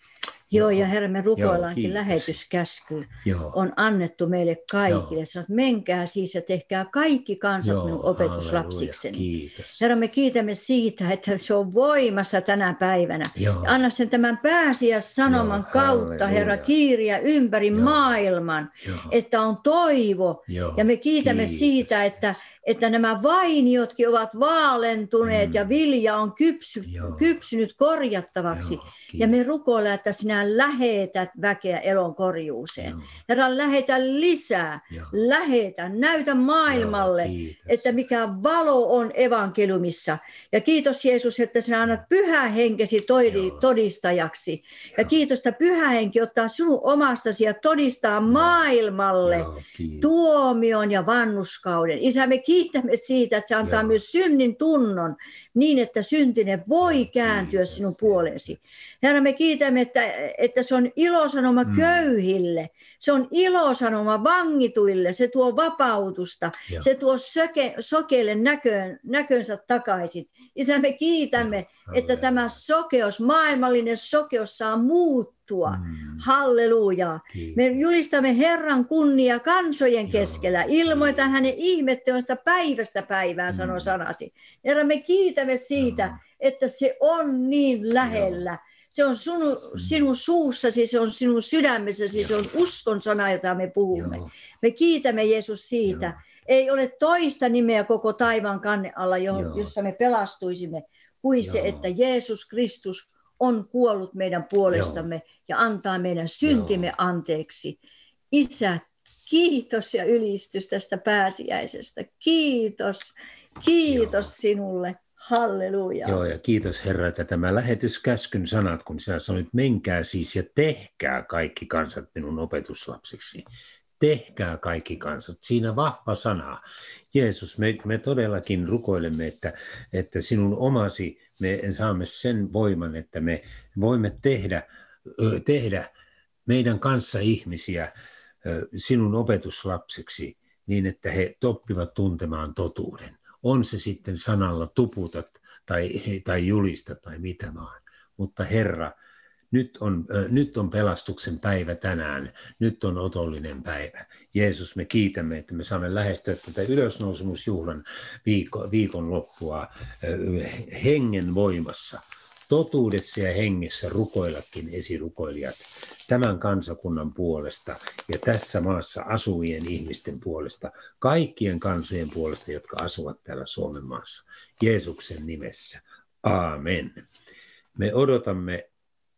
Joo, joo, ja Herra, me rukoillaankin lähetyskäsky. Joo. On annettu meille kaikille. Sanot, menkää siis ja tehkää kaikki kansat joo, minun opetuslapsikseni. Herra, me kiitämme siitä, että se on voimassa tänä päivänä. Joo. Anna sen tämän pääsiäissanoman kautta, halleluja. Herra, kiiriä ympäri joo. maailman, joo. että on toivo. Joo. Ja me kiitämme kiitos. siitä, että että nämä vainiotkin ovat vaalentuneet mm. ja vilja on kypsy, kypsynyt korjattavaksi. Joo, ja me rukoillaan, että sinä lähetät väkeä elon korjuuseen. Joo. Herra, lähetä lisää, joo. lähetä, näytä maailmalle, joo, että mikä valo on evankeliumissa. Ja kiitos Jeesus, että sinä annat pyhä henkesi todistajaksi. Joo. Ja kiitos, että pyhä henki ottaa sinun omastasi ja todistaa joo. maailmalle joo, tuomion ja vanhuskauden. Isä, me kiitämme siitä, että se antaa joo. myös synnin tunnon niin, että syntinen voi kääntyä kiitos. sinun puoleesi. Herra, me kiitämme, että, että se on ilosanoma mm. köyhille. Se on ilosanoma vangituille. Se tuo vapautusta. Joo. Se tuo söke, sokeille näköön, näkönsä takaisin. Isä, me kiitämme, joo. että Halleluja. tämä sokeus, maailmallinen sokeus saa muuttua. Mm. Halleluja. Kiitos. Me julistamme Herran kunnia kansojen keskellä. Joo. Ilmoita Halleluja. hänen ihmettömästä päivästä päivään, mm. sanoo sanasi. Herra, me kiitämme siitä, joo. että se on niin lähellä. Joo. Se on sunu, sinun suussasi, se on sinun sydämessäsi, joo. se on uskon sana, jota me puhumme. Joo. Me kiitämme Jeesus siitä. Joo. Ei ole toista nimeä koko taivaan kannen alla, johon, jossa me pelastuisimme, kuin joo. se, että Jeesus Kristus on kuollut meidän puolestamme joo. ja antaa meidän syntimme joo. anteeksi. Isä, kiitos ja ylistys tästä pääsiäisestä. Kiitos, kiitos joo. sinulle. Halleluja. Joo, ja kiitos Herra, että tämä lähetyskäskyn sanat, kun sinä sanoit, menkää siis ja tehkää kaikki kansat minun opetuslapsiksi. Tehkää kaikki kansat. Siinä vahva sana. Jeesus, me, me todellakin rukoilemme, että, että sinun omasi me saamme sen voiman, että me voimme tehdä, tehdä meidän kanssa ihmisiä sinun opetuslapsiksi niin, että he oppivat tuntemaan totuuden. On se sitten sanalla tuputat tai, tai julista tai mitä vaan. Mutta Herra, nyt on, äh, nyt on pelastuksen päivä tänään. Nyt on otollinen päivä. Jeesus, me kiitämme, että me saamme lähestyä tätä ylösnousemusjuhlan viikon, viikon loppua äh, hengen voimassa. Totuudessa ja hengessä rukoillakin esirukoilijat tämän kansakunnan puolesta ja tässä maassa asuvien ihmisten puolesta, kaikkien kansojen puolesta, jotka asuvat täällä Suomen maassa. Jeesuksen nimessä. Aamen. Me odotamme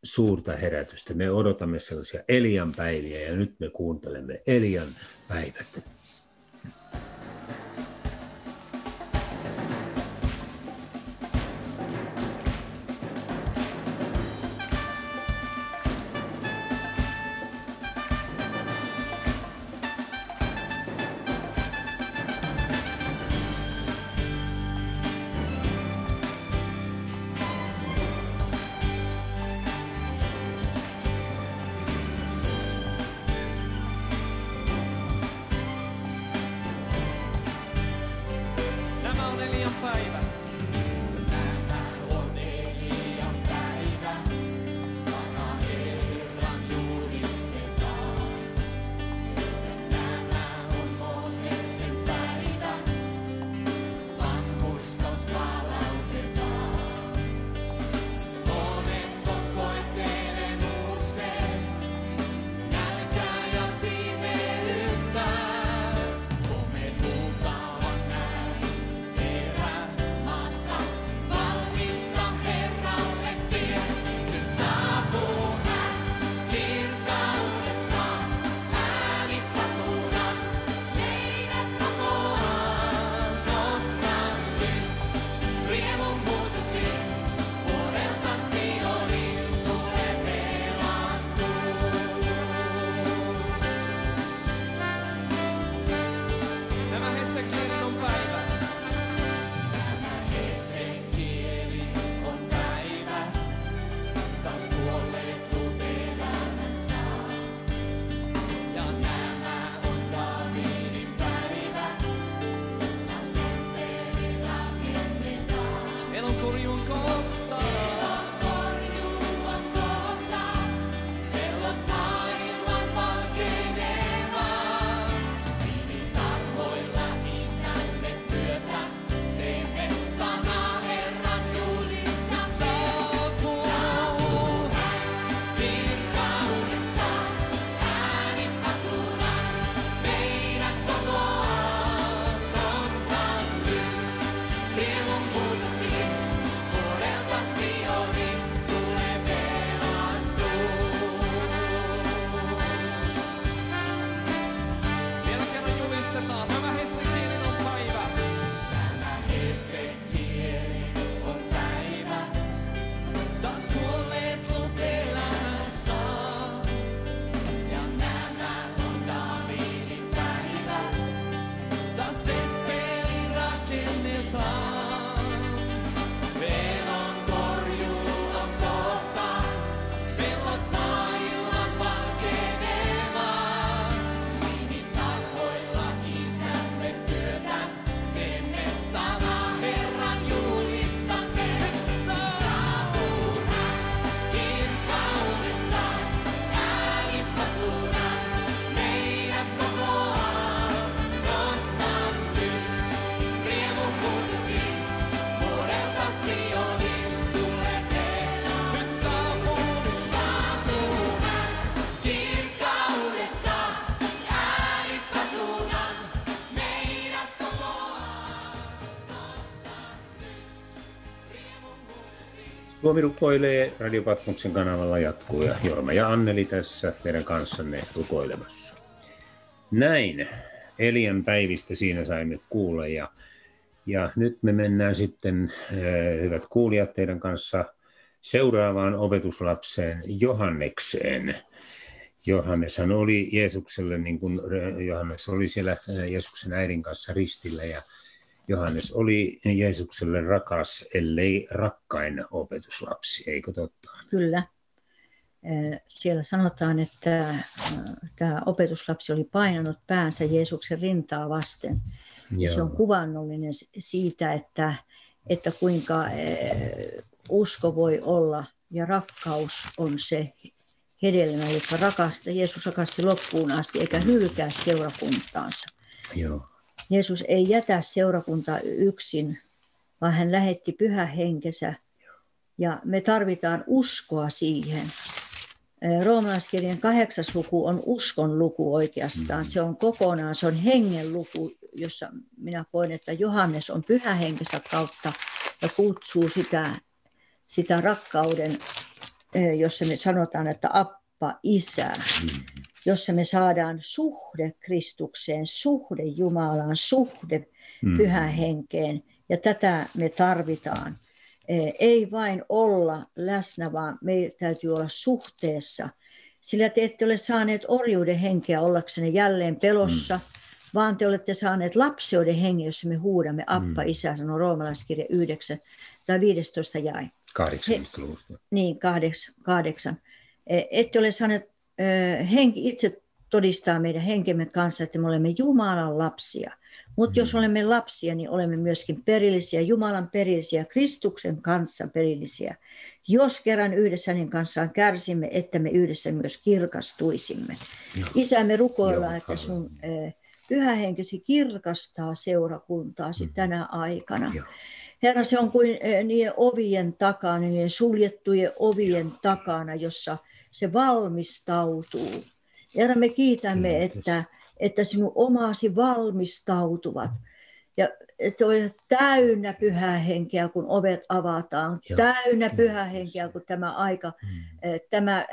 suurta herätystä. Me odotamme sellaisia Elian päiviä ja nyt me kuuntelemme Elian päivät. onnelien päivät. Suomi rukoilee Radio Patmoksen kanavalla jatkuu ja Jorma ja Anneli tässä teidän kanssanne rukoilemassa. Näin Elian päivistä siinä saimme kuulla ja, ja nyt me mennään sitten, hyvät kuulijat, teidän kanssa seuraavaan opetuslapseen Johannekseen. Johanneshan oli Jeesukselle, niin kuin Johannes oli siellä Jeesuksen äidin kanssa ristillä ja Johannes oli Jeesukselle rakas, ellei rakkain opetuslapsi, eikö totta? Kyllä. Siellä sanotaan, että tämä opetuslapsi oli painanut päänsä Jeesuksen rintaa vasten. Joo. Se on kuvannollinen siitä, että, että kuinka usko voi olla ja rakkaus on se hedelmä, joka rakastaa. Jeesus rakasti loppuun asti eikä hylkää seurakuntaansa. Joo. Jeesus ei jätä seurakuntaa yksin, vaan hän lähetti pyhän henkensä ja me tarvitaan uskoa siihen. Roomalaiskirjan kahdeksas luku on uskon luku oikeastaan. Se on kokonaan, se on hengen luku, jossa minä koen, että Johannes on pyhän henkensä kautta ja kutsuu sitä, sitä rakkauden, jossa me sanotaan, että Appa, Isä. Jossa me saadaan suhde Kristukseen, suhde Jumalaan, suhde mm. pyhään henkeen. Ja tätä me tarvitaan. Ei vain olla läsnä, vaan meidän täytyy olla suhteessa. Sillä te ette ole saaneet orjuuden henkeä ollaksenne jälleen pelossa, mm. vaan te olette saaneet lapseuden hengen, jossa me huudamme Appa, mm. Isä, sanoo Roomalaiskirja yhdeksän tai viidestoista jae. kahdeksantoista luvusta. Niin, kahdeksan. Ette ole saaneet Henki itse todistaa meidän henkemme kanssa, että me olemme Jumalan lapsia. Mutta jos olemme lapsia, niin olemme myöskin perillisiä, Jumalan perillisiä, Kristuksen kanssa perillisiä. Jos kerran yhdessä hänen kanssaan kärsimme, että me yhdessä myös kirkastuisimme. Joo. Isä, me rukoillaan, että sun eh, pyhä henkesi kirkastaa seurakuntaasi mm. tänä aikana. Joo. Herra, se on kuin eh, niiden ovien takana, niiden suljettujen ovien Joo. takana, jossa se valmistautuu. Herra, me kiitämme, Kiitos. että... että sinun omaasi valmistautuvat. Ja se on täynnä pyhää henkeä, kun ovet avataan. Joo. Täynnä pyhää henkeä, kun tämä aika, mm. tämä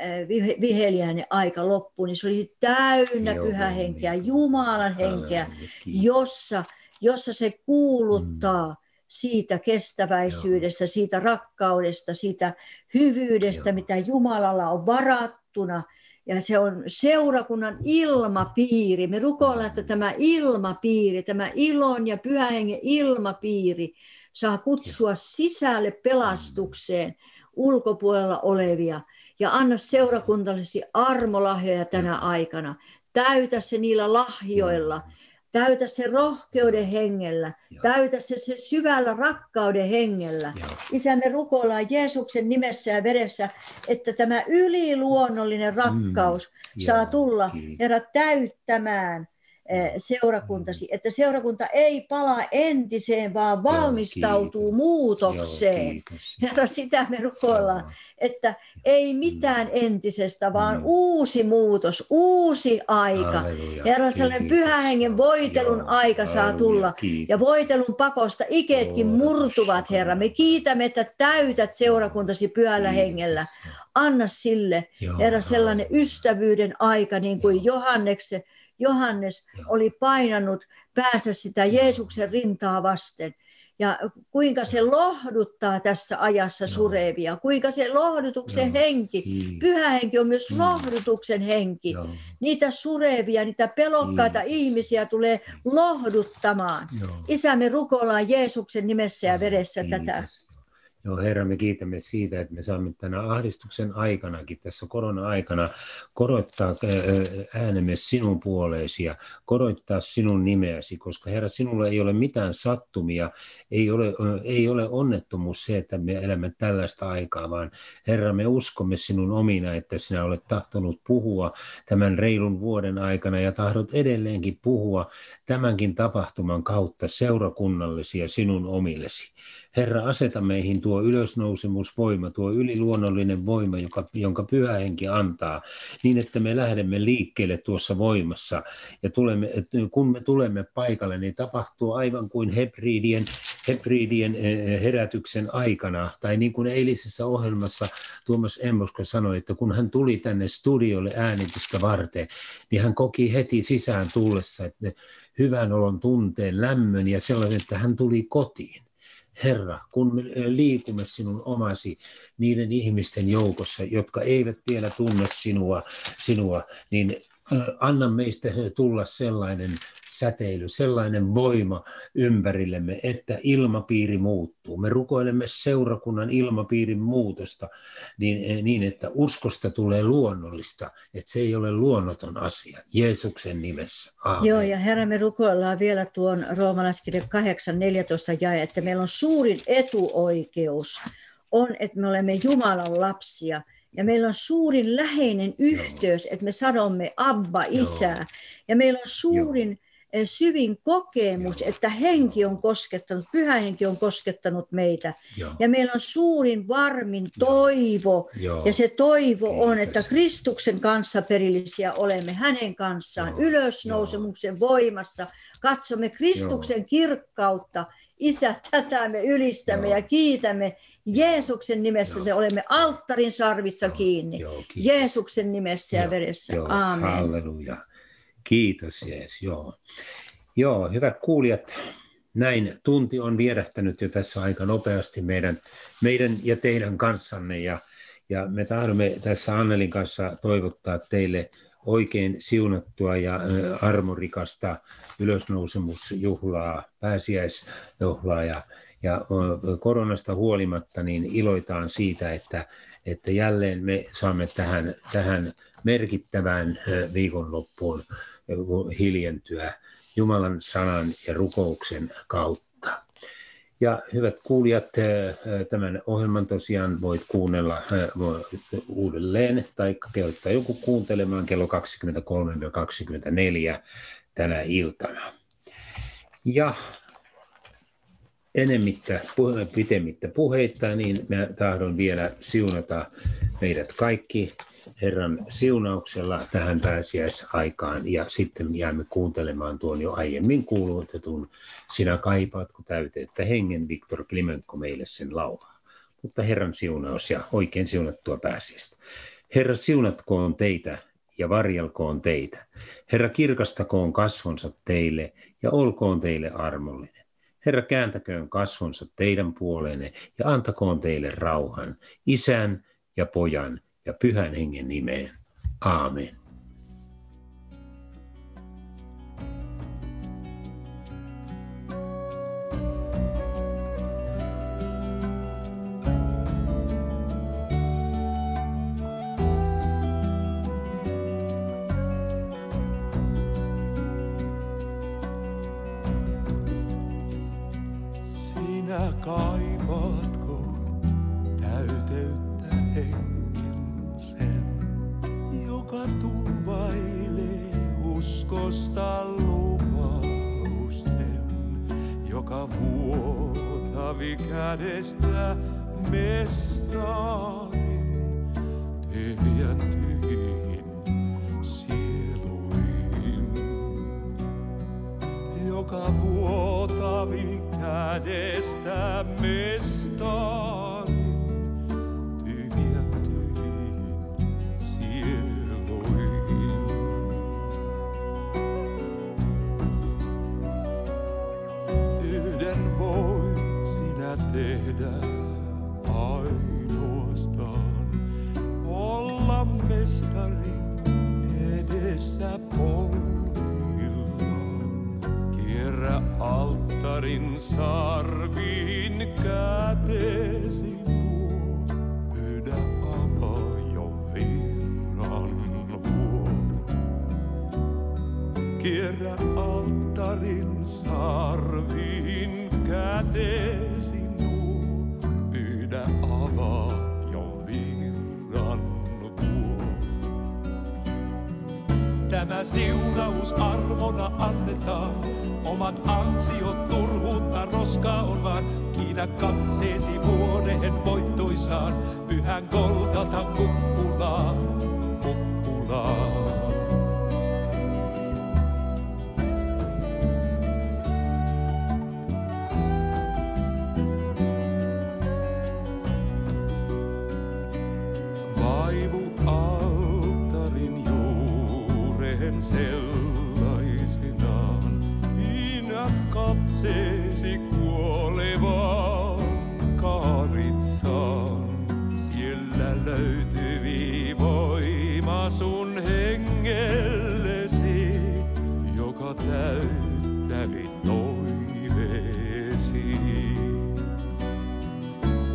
viheliäinen aika loppuu. Niin se olisi täynnä Joo, pyhää henkeä, Jumalan henkeä, jossa, jossa se kuuluttaa mm. siitä kestäväisyydestä, Joo. siitä rakkaudesta, siitä hyvyydestä, Joo. mitä Jumalalla on varattuna. Ja se on seurakunnan ilmapiiri. Me rukoillaan, että tämä ilmapiiri, tämä ilon ja pyhän hengen ilmapiiri saa kutsua sisälle pelastukseen ulkopuolella olevia. Ja anna seurakuntallesi armolahjoja tänä aikana. Täytä se niillä lahjoilla. Täytä se rohkeuden hengellä. Täytä se, se syvällä rakkauden hengellä. Isä, me rukoillaan Jeesuksen nimessä ja veressä, että tämä yliluonnollinen rakkaus mm. saa tulla, Herra, täyttämään seurakuntasi. Että seurakunta ei palaa entiseen, vaan valmistautuu Joo, muutokseen. Joo, Herra, sitä me rukoillaan, Joo. että ei mitään entisestä, vaan no. uusi muutos, uusi aika. Alleluja, Herra, sellainen pyhän hengen voitelun Joo, aika saa alleluja, tulla. Kiitos. Ja voitelun pakosta ikeetkin murtuvat, Herra. Me kiitämme, että täytät seurakuntasi pyhällä Kiitos. hengellä. Anna sille, Joo, Herra, sellainen alleluja. ystävyyden aika, niin kuin Johanneksen. Johannes oli painanut päänsä sitä Jeesuksen rintaa vasten. Ja kuinka se lohduttaa tässä ajassa surevia. Kuinka se lohdutuksen Joo. henki, pyhä henki on myös lohdutuksen henki. Joo. Niitä surevia, niitä pelokkaita Joo. ihmisiä tulee lohduttamaan. Joo. Isä, me rukoillaan Jeesuksen nimessä ja veressä Kiitos. tätä. Joo, Herra, me kiitämme siitä, että me saamme tänä ahdistuksen aikanakin, tässä korona-aikana, korottaa äänemme sinun puoleesi ja korottaa sinun nimeäsi, koska Herra, sinulla ei ole mitään sattumia, ei ole, ei ole onnettomuus se, että me elämme tällaista aikaa, vaan Herra, me uskomme sinun omina, että sinä olet tahtonut puhua tämän reilun vuoden aikana ja tahdot edelleenkin puhua tämänkin tapahtuman kautta seurakunnallesi ja sinun omillesi. Herra, aseta meihin tuo ylösnousemusvoima, tuo yliluonnollinen voima, joka, jonka pyhä henki antaa, niin että me lähdemme liikkeelle tuossa voimassa. Ja tulemme, kun me tulemme paikalle, niin tapahtuu aivan kuin hebridien, hebridien herätyksen aikana. Tai niin kuin eilisessä ohjelmassa Tuomas Enbuske sanoi, että kun hän tuli tänne studiolle äänitystä varten, niin hän koki heti sisään tullessa että hyvän olon tunteen, lämmön ja sellainen, että hän tuli kotiin. Herra, kun me liikumme sinun omasi niiden ihmisten joukossa, jotka eivät vielä tunne sinua, sinua niin anna meistä tulla sellainen säteily, sellainen voima ympärillemme, että ilmapiiri muuttuu. Me rukoilemme seurakunnan ilmapiirin muutosta niin, niin, että uskosta tulee luonnollista, että se ei ole luonnoton asia. Jeesuksen nimessä. Aamen. Joo, ja Herra, me rukoillaan vielä tuon Roomalaiskirjan kahdeksan neljätoista jae, että meillä on suurin etuoikeus, on, että me olemme Jumalan lapsia. Ja meillä on suurin läheinen yhteys, Joo. että me sanomme Abba, Isää. Joo. Ja meillä on suurin Joo. syvin kokemus, Joo. että henki on koskettanut, pyhä henki on koskettanut meitä. Joo. Ja meillä on suurin varmin toivo. Joo. Ja se toivo Kiitos. on, että Kristuksen kanssa perillisiä olemme hänen kanssaan. Joo. Ylösnousemuksen Joo. voimassa katsomme Kristuksen Joo. kirkkautta. Isä, tätä me ylistämme Joo. ja kiitämme. Jeesuksen nimessä Joo. me olemme alttarin sarvissa Joo. kiinni. Joo, Jeesuksen nimessä Joo. ja veressä. Joo. Aamen. Halleluja. Kiitos Jeesus. Joo. Joo, hyvät kuulijat, näin tunti on vierähtänyt jo tässä aika nopeasti meidän, meidän ja teidän kanssanne. Ja, ja me tahdomme tässä Annelin kanssa toivottaa teille oikein siunattua ja armorikasta ylösnousemusjuhlaa, pääsiäisjuhlaa ja, ja koronasta huolimatta niin iloitaan siitä, että, että jälleen me saamme tähän, tähän merkittävään viikonloppuun hiljentyä Jumalan sanan ja rukouksen kautta. Ja hyvät kuulijat, tämän ohjelman tosiaan voit kuunnella uudelleen tai kehottaa joku kuuntelemaan kello kaksikymmentäkolme kaksikymmentäneljä tänä iltana. Ja enemmittä, pitemmittä puheita, niin mä tahdon vielä siunata meidät kaikki Herran siunauksella tähän pääsiäisaikaan, ja sitten jäämme kuuntelemaan tuon jo aiemmin kuulutetun Sinä kaipaatko täyteyttä hengen, Viktor Klimenko meille sen laulaa. Mutta Herran siunaus ja oikein siunattua pääsiäistä. Herra siunatkoon teitä ja varjelkoon teitä. Herra kirkastakoon kasvonsa teille ja olkoon teille armollinen. Herra kääntäköön kasvonsa teidän puoleenne ja antakoon teille rauhan Isän ja Pojan ja Pyhän Hengen nimeen. Aamen. Sinä kaipaatko täyteyttä hengen sen, joka tumpailee uskosta lupausten, joka vuotavi kädestä mestaarin tyhjentyihin sieluihin, joka vuotavi kädestä mestaarin tyhjentyihin sieluihin. Yhden voit sinä tehdä ainoastaan, olla mestarin edessä polvillaan, kierrä alta Alttarin sarviin kätesi luo, pyydä aviovirran luo. Kierrä alttarin sarviin kätesi luo, pyydä aviovirran luo. Tämä siunaus armona annetaan. Omat ansiot turhuutta roskaa on vaan, kiinnä katseesi vuodehen voittoisaan, pyhän Golgatan kuppulaan, kuppulaan. Vaivu alttarin juureen sellaisenaan. Katseesi kuolevaan kaaritsaan, siellä löytyvi voima sun hengellesi, joka täyttävi toiveesi.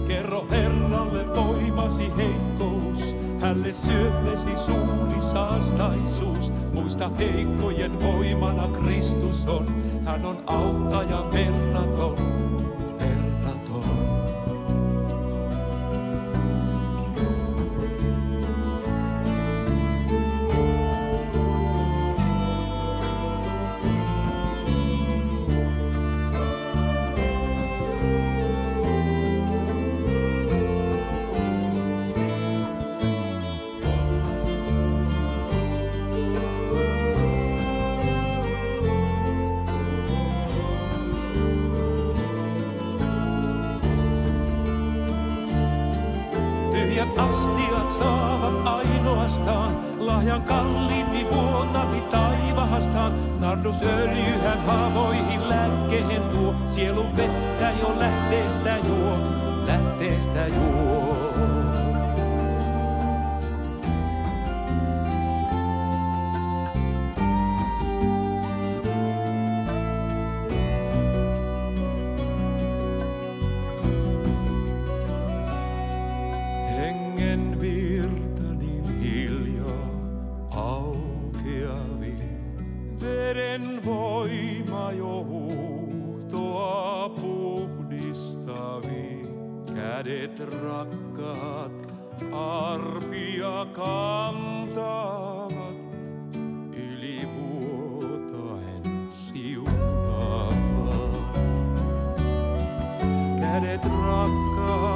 Kerro Herralle voimasi heikkous, Hälle syöplesi suuri saastaisuus. Muista heikkojen voimana Kristus on, hän on auttaja verraton, verraton. Astiat saavat ainoastaan lahjan kalliimpi vuotavi taivahastaan. Nardusöljy hän haavoihin lääkkeen tuo, sielun vettä jo lähteestä juo, lähteestä juo. Boy. kädet rakkaat arpia kantavat, ylivuotaen siunaavat. Kädet rakkaat.